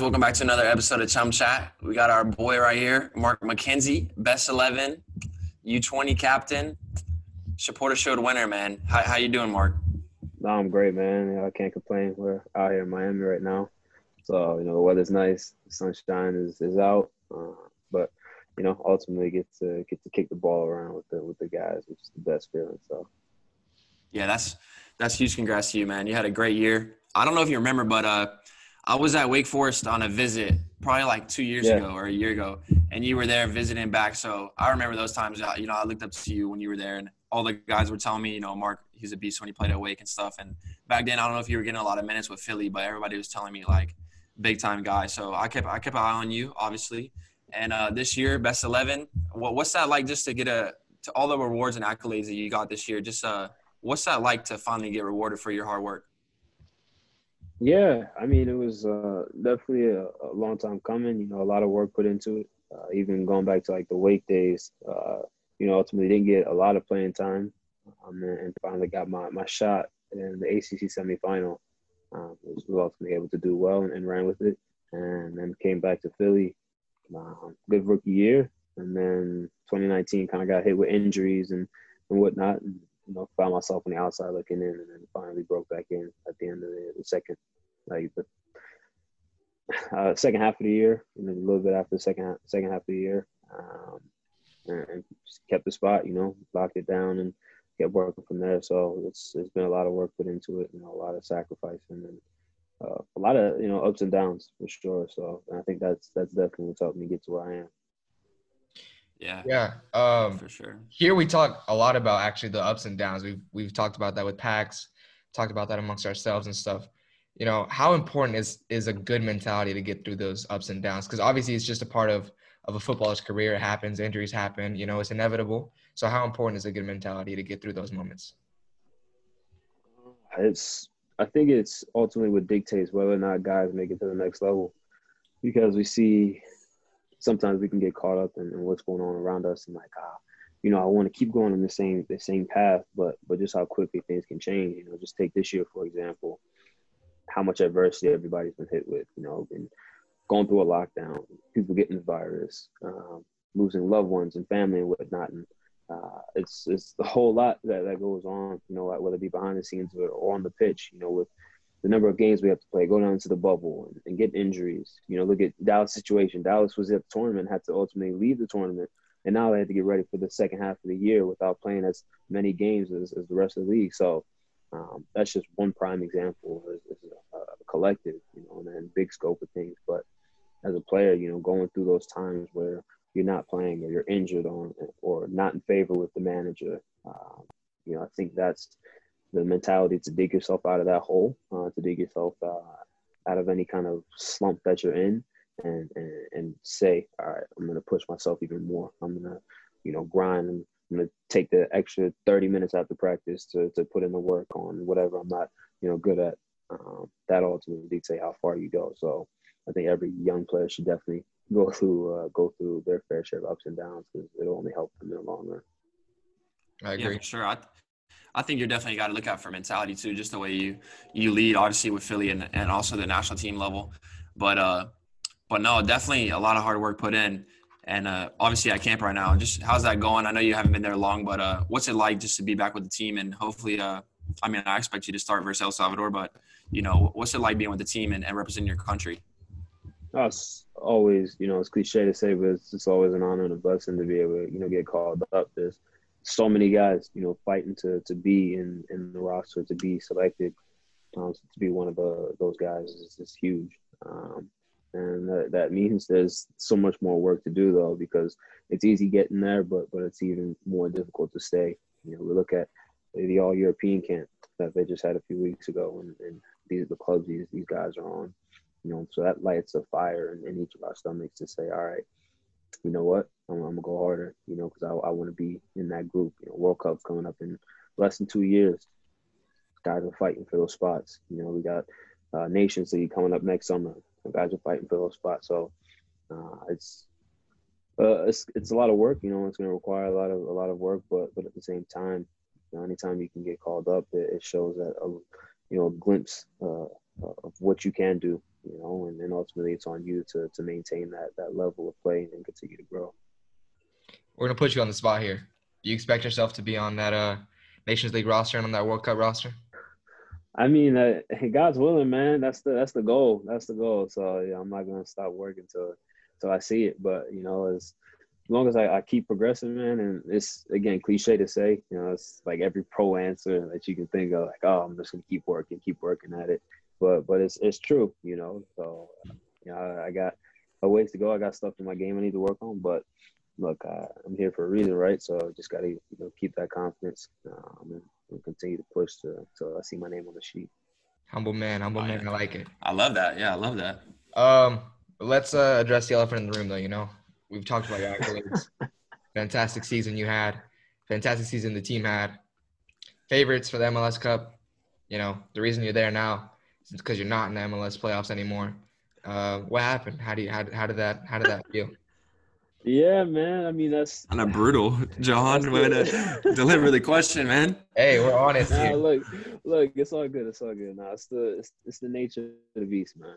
Welcome back to another episode of Chum Chat. We got our boy right here, Mark McKenzie, best 11, U20 captain, Supporter Shield winner, man. How you doing, Mark? No, I'm great, man. I can't complain. We're out here in Miami right now. So, you know, the weather's nice. The sunshine is out. But, you know, ultimately get to kick the ball around with the guys, which is the best feeling. So, yeah, that's huge. Congrats to you, man. You had a great year. I don't know if you remember, but I was at Wake Forest on a visit probably like 2 years ago or a year ago, and you were there visiting back. So I remember those times, you know, I looked up to you when you were there, and all the guys were telling me, you know, Mark, he's a beast when he played at Wake and stuff. And back then, I don't know if you were getting a lot of minutes with Philly, but everybody was telling me, like, big-time guy. So I kept an eye on you, obviously. And this year, best 11, what's that like just to get to all the rewards and accolades that you got this year? Just what's that like to finally get rewarded for your hard work? Yeah, I mean, it was definitely a long time coming. You know, a lot of work put into it. Even going back to, like, the Wake days, you know, ultimately didn't get a lot of playing time and finally got my shot in the ACC semifinal. Was ultimately able to do well and ran with it, and then came back to Philly. Good rookie year, and then 2019 kind of got hit with injuries and whatnot, and, you know, found myself on the outside looking in, and then finally broke back in at the end of the second, like the second half of the year, and then a little bit after the second half of the year, and just kept the spot, you know, locked it down, and kept working from there. So it's been a lot of work put into it, and, you know, a lot of sacrifice, and then a lot of, you know, ups and downs for sure. So, and I think that's definitely what's helped me get to where I am. Yeah. For sure. Here we talk a lot about actually the ups and downs. We've talked about that with Pax, talked about that amongst ourselves and stuff. You know, how important is a good mentality to get through those ups and downs? Because obviously it's just a part of a footballer's career. It happens. Injuries happen. You know, it's inevitable. So how important is a good mentality to get through those moments? I think it's ultimately what dictates whether or not guys make it to the next level, because we see – sometimes we can get caught up in what's going on around us, and like, you know, I want to keep going in the same path, but just how quickly things can change. You know, just take this year, for example, how much adversity everybody's been hit with, you know, and going through a lockdown, people getting the virus, losing loved ones and family and whatnot. And it's the whole lot that goes on, you know, whether it be behind the scenes or on the pitch, you know, with the number of games we have to play, go down to the bubble and get injuries. You know, look at Dallas' situation. Dallas was at the tournament, had to ultimately leave the tournament, and now they had to get ready for the second half of the year without playing as many games as the rest of the league. So that's just one prime example. It's a collective, you know, and big scope of things. But as a player, you know, going through those times where you're not playing or you're injured or not in favor with the manager, you know, I think that's – the mentality to dig yourself out of that hole, to dig yourself out of any kind of slump that you're in, and say, all right, I'm going to push myself even more. I'm going to, you know, grind. I'm going to take the extra 30 minutes after practice to put in the work on whatever I'm not, you know, good at. That ultimately dictates how far you go. So I think every young player should definitely go through their fair share of ups and downs, because it'll only help them in the long run. I agree. Yeah, for sure. I think you're definitely got to look out for mentality too, just the way you lead, obviously with Philly and also the national team level. But no, definitely a lot of hard work put in, and obviously at camp right now. Just how's that going? I know you haven't been there long, but what's it like just to be back with the team? And hopefully, I mean, I expect you to start versus El Salvador, but you know, what's it like being with the team and representing your country? It's always, you know, it's cliche to say, but it's always an honor and a blessing to be able to, you know, get called up. There's so many guys, you know, fighting to be in the roster, to be selected, so to be one of those guys is huge. And that means there's so much more work to do, though, because it's easy getting there, but it's even more difficult to stay. You know, we look at the All-European camp that they just had a few weeks ago, and these are the clubs these guys are on. You know, so that lights a fire in each of our stomachs to say, all right, you know what, I'm gonna go harder, you know, because I want to be in that group. You know, World Cup's coming up in less than 2 years. Guys are fighting for those spots. You know, we got Nations League coming up next summer. Guys are fighting for those spots. So it's a lot of work. You know, it's gonna require a lot of work. But at the same time, you know, anytime you can get called up, it shows that a glimpse of what you can do. You know, and then ultimately it's on you to maintain that level of play and continue to grow. We're going to put you on the spot here. Do you expect yourself to be on that Nations League roster and on that World Cup roster? I mean, God's willing, man. That's the goal. That's the goal. So, yeah, I'm not going to stop working till I see it. But, you know, as long as I keep progressing, man, and it's, again, cliche to say, you know, it's like every pro answer that you can think of, like, oh, I'm just going to keep working at it. But it's true, you know. So, you know, I got a ways to go. I got stuff in my game I need to work on. But, look, I'm here for a reason, right? So I just got to, you know, keep that confidence and continue to push till I see my name on the sheet. Humble man. Yeah. I like it. I love that. Yeah, I love that. Let's address the elephant in the room, though, you know. We've talked about your accolades. Fantastic season you had. Fantastic season the team had. Favorites for the MLS Cup. You know, the reason you're there now. It's because you're not in the MLS playoffs anymore. What happened? How did that feel? Yeah, man. I mean, that's kind of brutal. John, way to deliver the question, man. Hey, we're honest here. Look, it's all good. It's all good. Nah, it's the nature of the beast, man.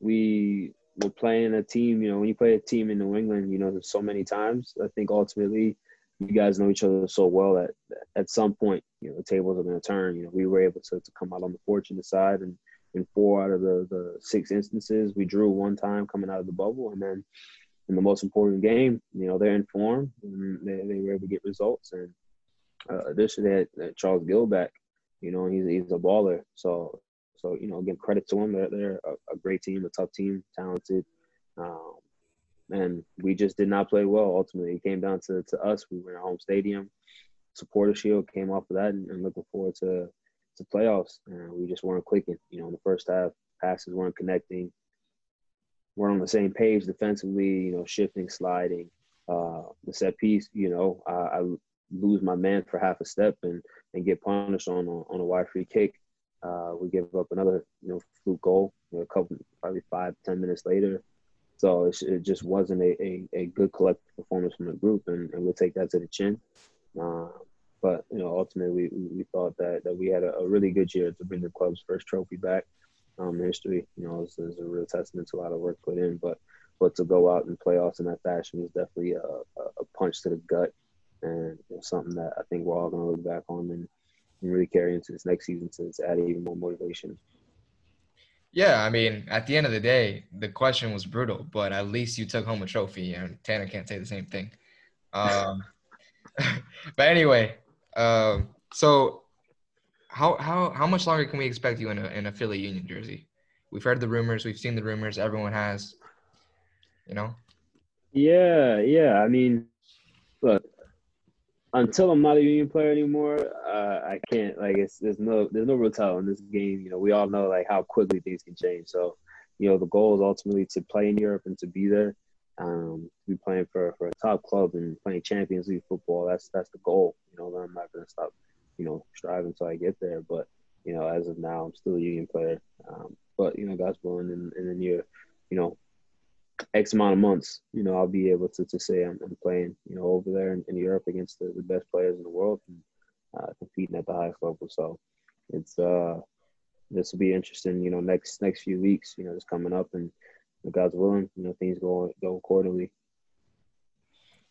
We were playing a team. You know, when you play a team in New England, you know, so many times. I think ultimately, you guys know each other so well that at some point, you know, the tables are going to turn. You know, we were able to come out on the fortunate side, and in 4 out of the 6 instances, we drew one time coming out of the bubble. And then in the most important game, you know, they're in form, and they were able to get results. And additionally, they had Charles Gilbeck, you know, he's a baller. So you know, again, credit to him. They're a great team, a tough team, talented. And we just did not play well. Ultimately, it came down to us. We were in our home stadium. Supporter Shield came off of that, and looking forward to playoffs. And we just weren't clicking. You know, in the first half, passes weren't connecting. We're on the same page defensively. You know, shifting, sliding, the set piece. You know, I lose my man for half a step and get punished on a wide free kick. We give up another, you know, fluke goal. You know, a couple, probably 5-10 minutes later. So it just wasn't a good collective performance from the group, and we'll take that to the chin. But, you know, ultimately we thought that we had a really good year to bring the club's first trophy back in history. You know, it's a real testament to a lot of work put in. But to go out and playoffs in that fashion was definitely a punch to the gut, and you know, something that I think we're all going to look back on and really carry into this next season to add even more motivation. Yeah, I mean, at the end of the day, the question was brutal, but at least you took home a trophy, and Tana can't say the same thing. But anyway, so how much longer can we expect you in a Philly Union jersey? We've heard the rumors, we've seen the rumors, everyone has, you know? Yeah. I mean, look, until I'm not a Union player anymore, I can't, like, there's no real tell in this game. You know, we all know, like, how quickly things can change. So, you know, the goal is ultimately to play in Europe and to be there. To be playing for a top club and playing Champions League football, that's the goal. You know, I'm not going to stop, you know, striving until I get there. But, you know, as of now, I'm still a Union player. But, you know, God's willing, in the near, you know, X amount of months, you know, I'll be able to say I'm playing, you know, over there in Europe against the best players in the world and competing at the highest level. So it's this will be interesting, you know, next few weeks, you know, just coming up, and God's willing, you know, things go accordingly.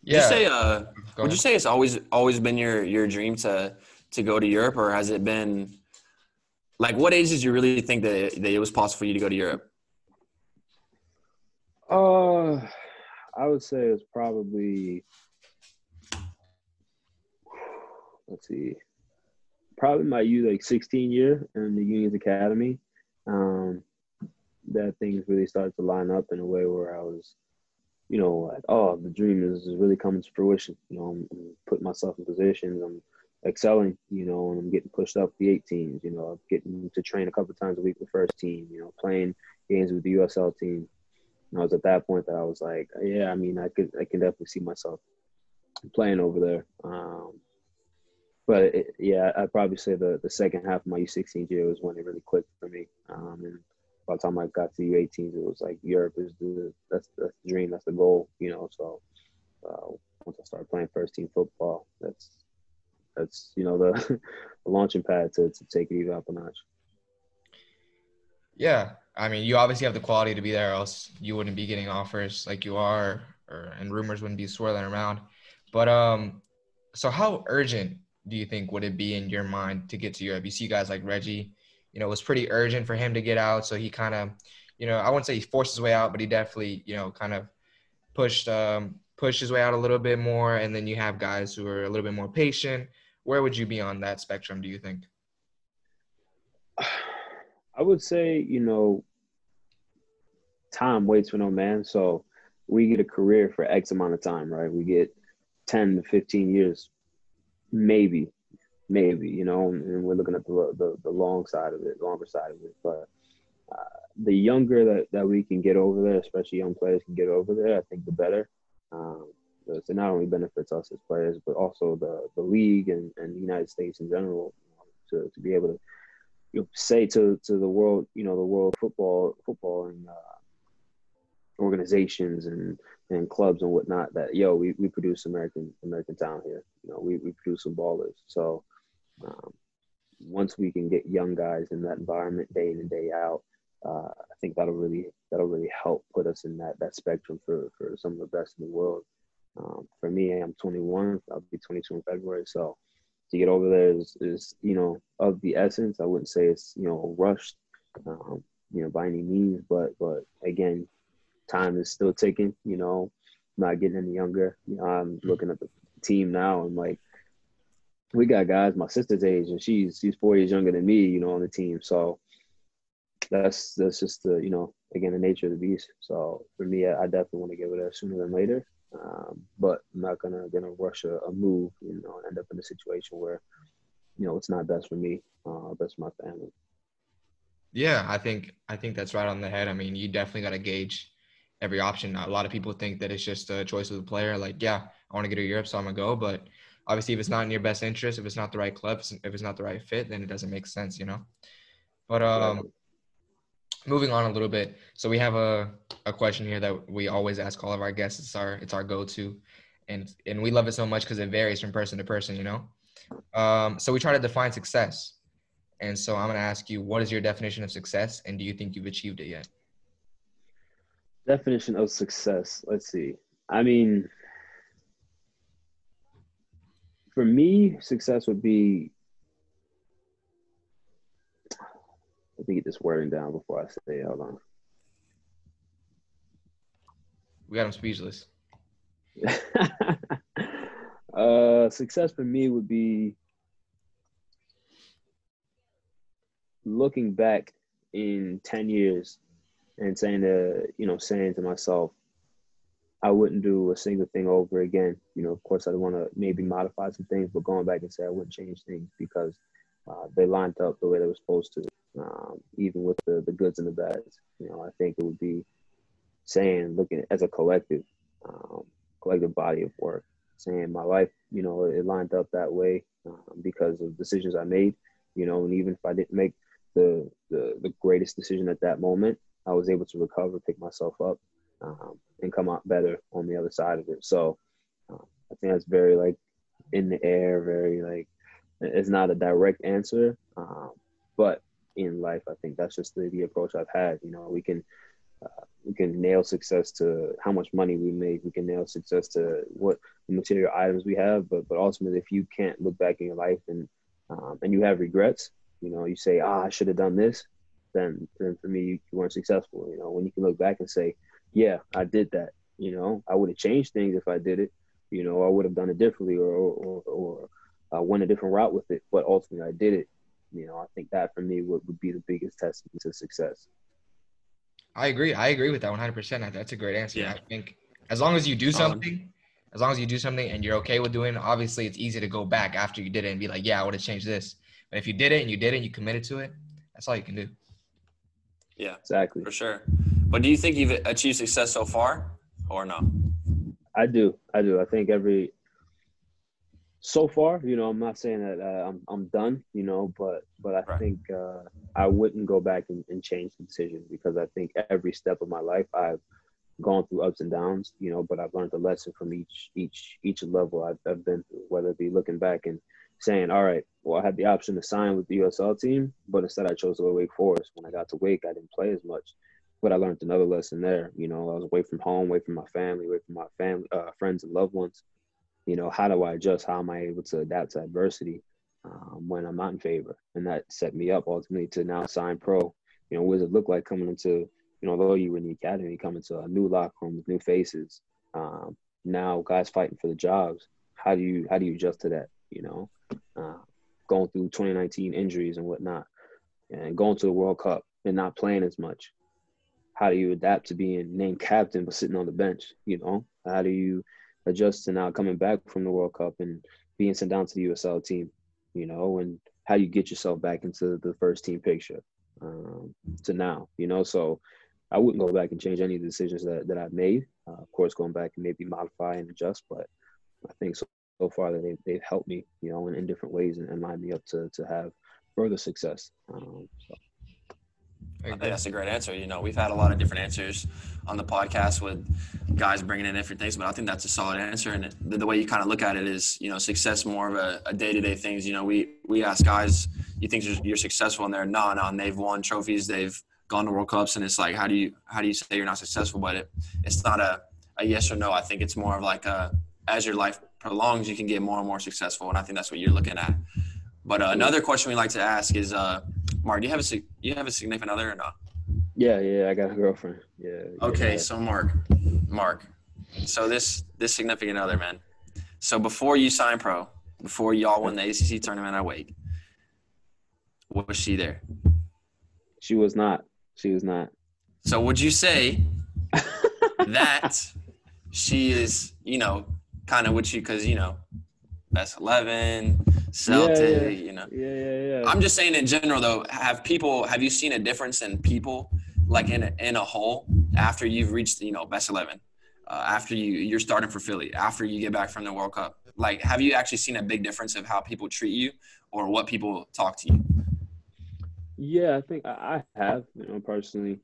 Yeah. Would you say it's always been your dream to go to Europe, or has it been, like, what age did you really think that it was possible for you to go to Europe? I would say it's probably, my U16 year in the Union's Academy, that things really started to line up in a way where I was, you know, like, oh, the dream is really coming to fruition. You know, I'm putting myself in positions, I'm excelling, you know, and I'm getting pushed up the 18s, you know, I'm getting to train a couple of times a week with the first team, you know, playing games with the USL team. And I was at that point that I was like, yeah, I mean, I can definitely see myself playing over there. But yeah, I'd probably say the second half of my U16 year was when it really clicked for me. And by the time I got to U18s, it was like Europe is that's the dream, that's the goal, you know. So once I started playing first team football, that's you know the launching pad to take it even up a notch. Yeah, I mean, you obviously have the quality to be there, else you wouldn't be getting offers like you are, and rumors wouldn't be swirling around. But so how urgent do you think would it be in your mind to get to Europe? You see guys like Reggie, you know, it was pretty urgent for him to get out. So he kind of, you know, I wouldn't say he forced his way out, but he definitely, you know, kind of pushed his way out a little bit more. And then you have guys who are a little bit more patient. Where would you be on that spectrum, do you think? I would say, you know, time waits for no man. So we get a career for X amount of time, right? We get 10 to 15 years, maybe, you know, and we're looking at the longer side of it. But the younger that we can get over there, especially young players can get over there, I think the better. So not only benefits us as players, but also the league and the United States in general, you know, to be able to, you know, say to the world, you know, the world football and organizations and clubs and whatnot that, yo, we produce American talent here. You know, we produce some ballers. So once we can get young guys in that environment day in and day out, I think that'll really help put us in that spectrum for some of the best in the world. For me, I'm 21. I'll be 22 in February. So to get over there is, you know, of the essence. I wouldn't say it's, you know, rushed, you know, by any means. But again, time is still ticking, you know, not getting any younger. You know, I'm looking at the team now. I'm like, we got guys my sister's age, and she's 4 years younger than me, you know, on the team. So that's just the, you know, again, the nature of the beast. So for me, I definitely want to get over there sooner than later. But I'm not gonna rush a move, you know, and end up in a situation where, you know, it's not best for me, best for my family. Yeah, I think that's right on the head. I mean, you definitely gotta gauge every option. A lot of people think that it's just a choice of the player. Like, yeah, I want to go to Europe, so I'm gonna go. But obviously, if it's not in your best interest, if it's not the right club, if it's not the right fit, then it doesn't make sense, you know. But moving on a little bit, so we have a question here that we always ask all of our guests. It's our go-to, and we love it so much because it varies from person to person, you know. So we try to define success, and so I'm gonna ask you, what is your definition of success, and do you think you've achieved it yet? Definition of success. Let's see. I mean, for me, success would be, let me get this wording down before I say it. Hold on. We got him speechless. Success for me would be looking back in 10 years and saying to myself, I wouldn't do a single thing over again. You know, of course, I'd want to maybe modify some things, but going back and say I wouldn't change things because they lined up the way they were supposed to. Even with the goods and the bads, you know, I think it would be saying, looking as a collective body of work, saying my life, you know, it lined up that way because of decisions I made, you know, and even if I didn't make the greatest decision at that moment, I was able to recover, pick myself up, and come out better on the other side of it. So I think that's very like in the air, very like, it's not a direct answer, but in life, I think that's just the approach I've had. You know, we can nail success to how much money we make. We can nail success to what material items we have. But ultimately, if you can't look back in your life and you have regrets, you know, you say, I should have done this, then for me, you weren't successful. You know, when you can look back and say, yeah, I did that. You know, I would have changed things if I did it. You know, I would have done it differently or went a different route with it. But ultimately, I did it. You know, I think that for me would be the biggest testament to success. I agree with that 100%. That's a great answer. Yeah. I think as long as you do something, and you're okay with doing it, obviously it's easy to go back after you did it and be like, yeah, I would have changed this. But if you did it and you committed to it, that's all you can do. Yeah, exactly. For sure. But do you think you've achieved success so far or no? I do. I think so far, you know, I'm not saying that I'm done, you know, but I right. think I wouldn't go back and change the decision, because I think every step of my life I've gone through ups and downs, you know, but I've learned a lesson from each level I've been through, whether it be looking back and saying, all right, well, I had the option to sign with the USL team, but instead I chose to go to Wake Forest. When I got to Wake, I didn't play as much, but I learned another lesson there. You know, I was away from home, away from my family, away from my friends and loved ones. You know, how do I adjust? How am I able to adapt to adversity when I'm not in favor? And that set me up ultimately to now sign pro. You know, what does it look like coming into, you know, although you were in the academy, coming to a new locker room with new faces? Now guys fighting for the jobs. How do you adjust to that? You know, going through 2019 injuries and whatnot, and going to the World Cup and not playing as much. How do you adapt to being named captain but sitting on the bench? You know, how do you adjust to now coming back from the World Cup and being sent down to the USL team? You know, and how you get yourself back into the first team picture to now, you know. So I wouldn't go back and change any of the decisions that I've made. Of course, going back and maybe modify and adjust, but I think so far that they've helped me, you know, in different ways and lined me up to have further success. I think that's a great answer. You know, we've had a lot of different answers on the podcast with guys bringing in different things, but I think that's a solid answer. And the way you kind of look at it is, you know, success more of a day-to-day things. You know, we ask guys, you think you're successful, and they're no, and they've won trophies, they've gone to World Cups, and it's like, how do you say you're not successful? But it's not a yes or no. I think it's more of like as your life prolongs, you can get more and more successful, and I think that's what you're looking at. But another question we like to ask is, Mark, do you have a significant other or not? Yeah, I got a girlfriend. Yeah. Okay, yeah. So Mark. So this significant other, man. So before you signed pro, before y'all won the ACC tournament at Wake, was she there? She was not. So would you say that she is, you know, kind of with you because, you know, best 11 – Celtic, you know. Yeah. I'm just saying in general, though, have you seen a difference in people, like in a whole, after you've reached, you know, best 11, after you're starting for Philly, after you get back from the World Cup? Like, have you actually seen a big difference of how people treat you or what people talk to you? Yeah, I think I have, you know, personally.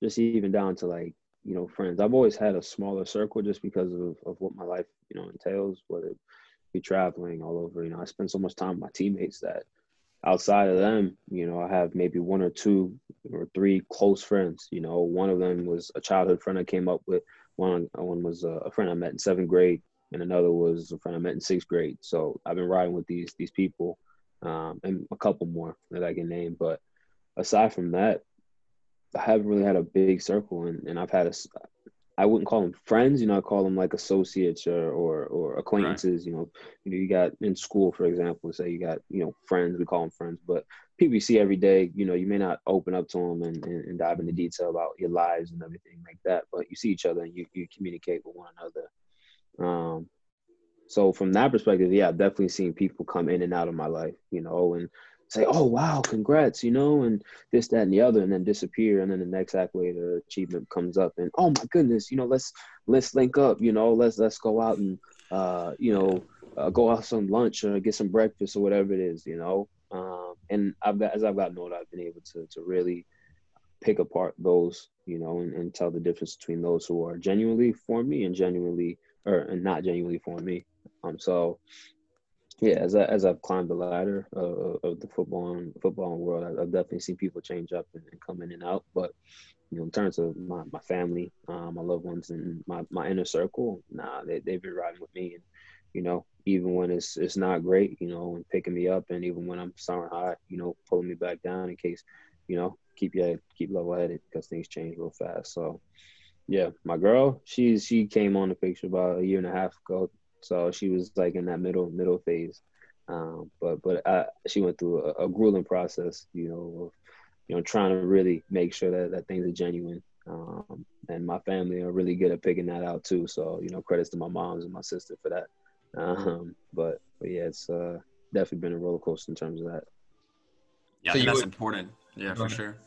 Just even down to, like, you know, friends. I've always had a smaller circle just because of what my life, you know, entails, whether be traveling all over. You know, I spend so much time with my teammates that outside of them, you know, I have maybe one or two or three close friends. You know, one of them was a childhood friend I came up with. One was a friend I met in 7th grade, and another was a friend I met in 6th grade. So I've been riding with these people, and a couple more that I can name. But aside from that, I haven't really had a big circle, and I've had I wouldn't call them friends, you know, I call them like associates or acquaintances, right. You know, you got in school, for example, say you got, you know, friends, we call them friends, but people you see every day, you know, you may not open up to them and dive into detail about your lives and everything like that, but you see each other and you communicate with one another. So from that perspective, yeah, I've definitely seen people come in and out of my life, you know, and say, oh, wow, congrats, you know, and this, that, and the other, and then disappear. And then the next accolade or achievement comes up and, oh, my goodness, you know, let's link up, you know, let's go out and, you know, go out some lunch or get some breakfast or whatever it is, you know. And as I've gotten older, I've been able to really pick apart those, you know, and tell the difference between those who are genuinely for me and not genuinely for me. So, yeah, as I've climbed the ladder of the football world, I've definitely seen people change up and come in and out. But, you know, in terms of my family, my loved ones, and my inner circle, nah, they've been riding with me. And, you know, even when it's not great, you know, and picking me up, and even when I'm soaring high, you know, pulling me back down in case, you know, keep level-headed because things change real fast. So, yeah, my girl, she came on the picture about a year and a half ago. So she was like in that middle phase, but she went through a grueling process, you know, of, you know, trying to really make sure that things are genuine. And my family are really good at picking that out too. So, you know, credits to my moms and my sister for that. But yeah, it's definitely been a roller coaster in terms of that. Yeah, I think that's important. Yeah, for sure.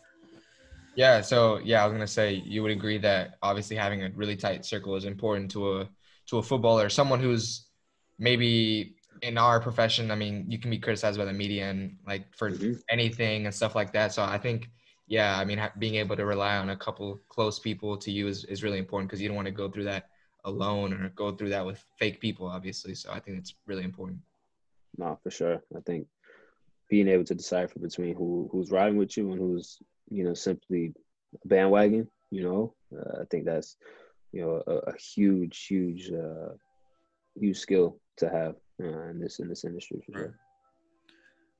Yeah. So, yeah, I was going to say you would agree that obviously having a really tight circle is important to a footballer, someone who's maybe in our profession. I mean, you can be criticized by the media and like for anything and stuff like that. So I think, yeah, I mean, being able to rely on a couple close people to you is really important, because you don't want to go through that alone or go through that with fake people, obviously. So I think it's really important. No, for sure. I think being able to decipher between who's riding with you and who's, you know, simply bandwagon, you know, I think that's, you know, a huge skill to have in this industry. For sure.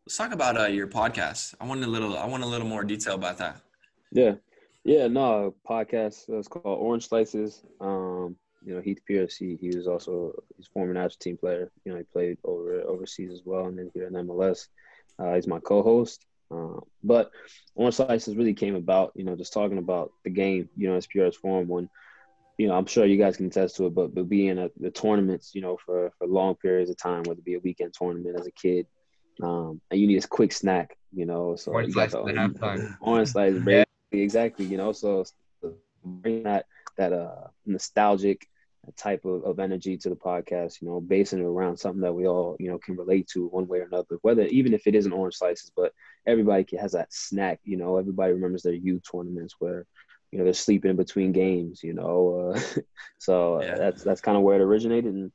Let's talk about your podcast. I want a little more detail about that. Yeah. No, podcast. It's called Orange Slices. You know, Heath Pierce. He was also former national team player. You know, he played overseas as well, and then here in MLS. He's my co-host. But Orange Slices really came about, you know, just talking about the game, you know, its purest form. When, you know, I'm sure you guys can attest to it, but being at the tournaments, you know, for long periods of time, whether it be a weekend tournament as a kid, and you need a quick snack, you know. So Orange Slices, Orange Slices, yeah. Exactly, you know. So bring that nostalgic type of energy to the podcast, you know, basing it around something that we all, you know, can relate to one way or another, whether, even if it isn't Orange Slices, but everybody has that snack, you know. Everybody remembers their youth tournaments where, you know, they're sleeping in between games, you know. That's kind of where it originated, and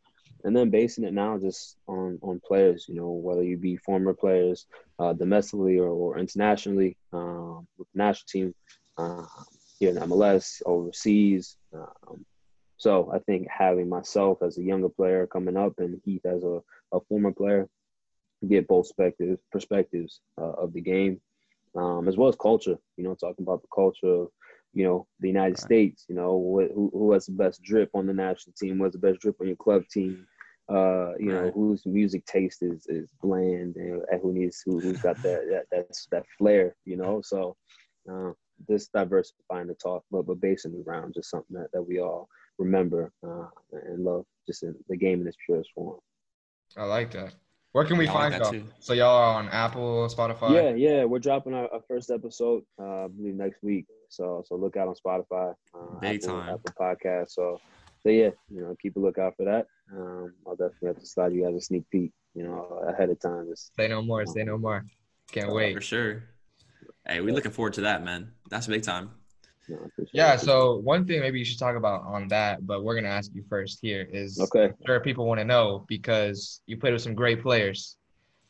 then basing it now just on players, you know, whether you be former players domestically or internationally, with the national team, here in MLS, overseas. So I think having myself as a younger player coming up and Heath as a former player, get both perspectives of the game, as well as culture, you know, talking about the culture of, you know, the United States, you know, who has the best drip on the national team, what's the best drip on your club team, you know, whose music taste is bland, and who's got that flair, you know. So this diversifying the talk, but basing around just something that we all remember and love, just in the game in its purest form. I like that. Where can we find y'all? Too. So y'all are on Apple, Spotify? Yeah. We're dropping our first episode, I believe, next week. So look out on Spotify, Apple Podcasts. So yeah, you know, keep a lookout for that. I'll definitely have to slide you guys a sneak peek, you know, ahead of time. Say no more. Can't wait. For sure. Hey, we're looking forward to that, man. That's big time. No, yeah, so one thing maybe you should talk about on that, but we're going to ask you first here is, okay, I'm sure people want to know, because you played with some great players.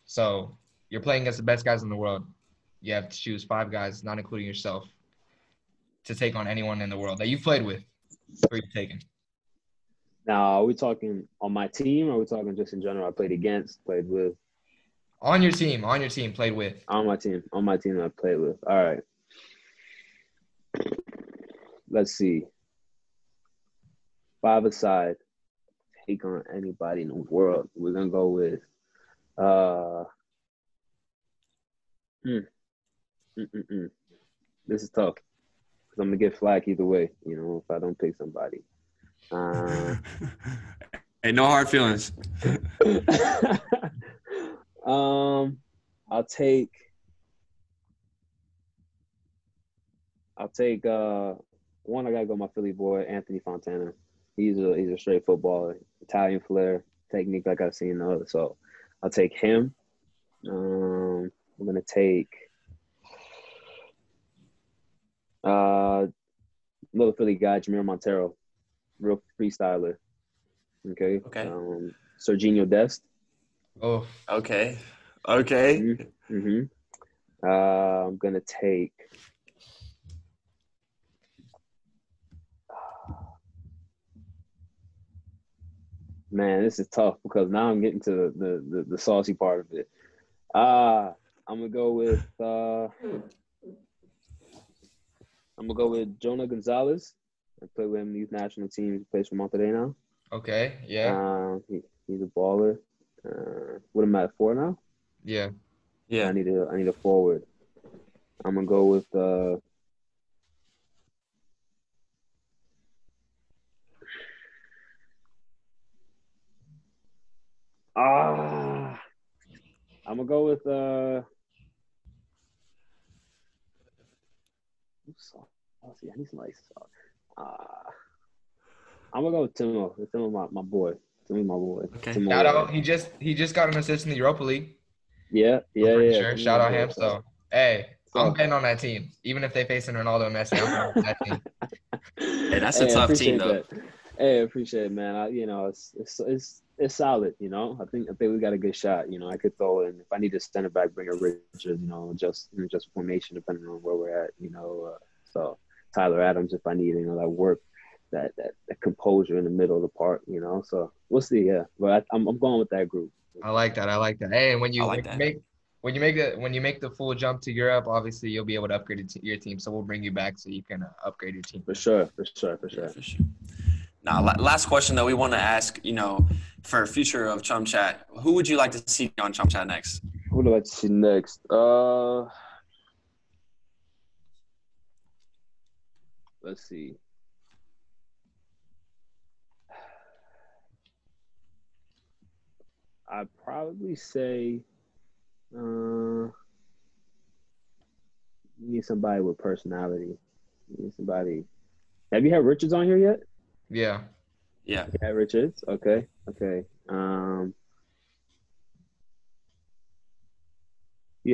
So you're playing against the best guys in the world. You have to choose 5 guys, not including yourself, to take on anyone in the world that you've played with. Who are you taking? Now, are we talking on my team, or are we talking just in general I played against, played with? On your team, played with. On my team, I played with. All right. Let's see. 5-a-side, take on anybody in the world. We're gonna go with This is tough, because I'm gonna get flack either way, you know, if I don't pick somebody. Hey, no hard feelings. I'll take one. I gotta go with my Philly boy, Anthony Fontana. He's a straight footballer, Italian flair, technique like I've seen the other. So I'll take him. I'm gonna take little Philly guy, Jameer Montero, real freestyler. Okay. Serginho Dest. Oh. Okay. Mm-hmm. I'm gonna take. Man, this is tough, because now I'm getting to the saucy part of it. I'm gonna go with Jonah Gonzalez. I play with him in the youth national team. He plays for Monterrey now. Okay, yeah. He's a baller. What am I at 4 now? Yeah. I need a forward. I'm gonna go with. I'm gonna go with sauce. Yeah, he's nice. I'm gonna go with Timo. Timo, my boy. Timo, my boy. Okay. Timo, shout out. He just got an assist in the Europa League. Yeah. Sure. Shout out him. So hey, I'm betting on that team, even if they facing Ronaldo and Messi. I'm on that team. Hey, that's a tough team, though. That. Hey, I appreciate it, man. It's solid, you know. I think we got a good shot, you know. I could throw in if I need to center back, bring a Richard, you know, just formation depending on where we're at, you know. So Tyler Adams, if I need, you know, that work, that composure in the middle of the park, you know. So we'll see, yeah. But I'm going with that group. I like that. Hey, and when you make the full jump to Europe, obviously you'll be able to upgrade your team. So we'll bring you back so you can upgrade your team. For sure. Now, last question that we want to ask, you know, for future of Chum Chat, who would you like to see on Chum Chat next? Who do I like to see next? Let's see. I'd probably say you need somebody with personality. You need somebody. Have you had Richards on here yet? Yeah. Yeah, Richards. Okay. You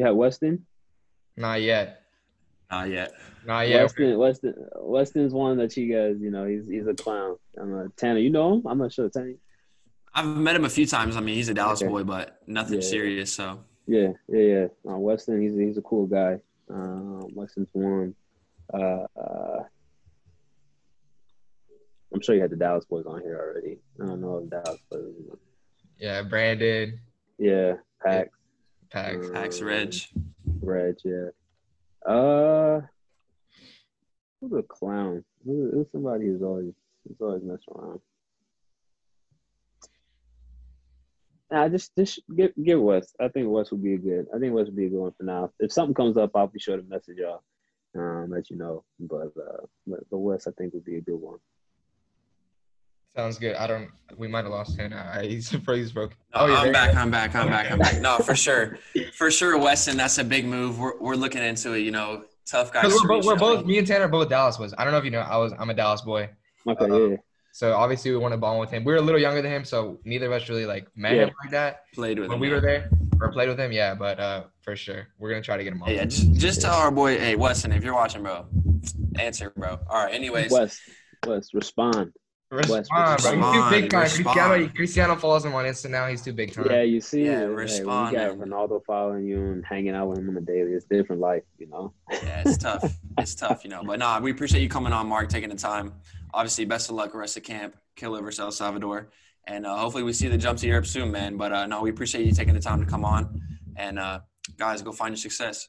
had Weston? Not yet. Weston's one that you guys, you know, he's a clown. Tanner, you know him? I'm not sure. Tanner. I've met him a few times. I mean, he's a Dallas boy, but nothing serious. So. Yeah. Weston, he's a cool guy. Weston's one. I'm sure you had the Dallas boys on here already. I don't know if Dallas boys. Yeah, Brandon. Yeah, Pax. Pax, Reg, yeah. Who's a clown? Who's somebody who's always messing around? Nah, just get Wes. I think Wes would be a good one for now. If something comes up, I'll be sure to message y'all, let you know. But Wes, I think, would be a good one. Sounds good. We might have lost him. He's broken. Oh, yeah, I'm back. No, for sure, Weston, that's a big move. We're looking into it, you know, tough guys. We're both, me and Tanner are both Dallas boys. I don't know if you know, I'm a Dallas boy. Okay, yeah. So obviously we want to bond with him. We were a little younger than him, so neither of us really like met him like that. Played with him. When we were there or played with him, yeah, but for sure. We're going to try to get him on. Yeah, just tell our boy, hey, Weston, if you're watching, bro, answer, bro. All right, anyways. Wes, respond. Respond, bro. He's too big time. Cristiano follows him on Insta now. He's too big time. Yeah, you see. Yeah, respond. Hey, you got Ronaldo following you and hanging out with him on the daily. It's a different life, you know. Yeah, it's tough. You know. But, we appreciate you coming on, Mark, taking the time. Obviously, best of luck the rest of camp. Killer versus El Salvador. And hopefully we see the jump to Europe soon, man. But, we appreciate you taking the time to come on. And, guys, go find your success.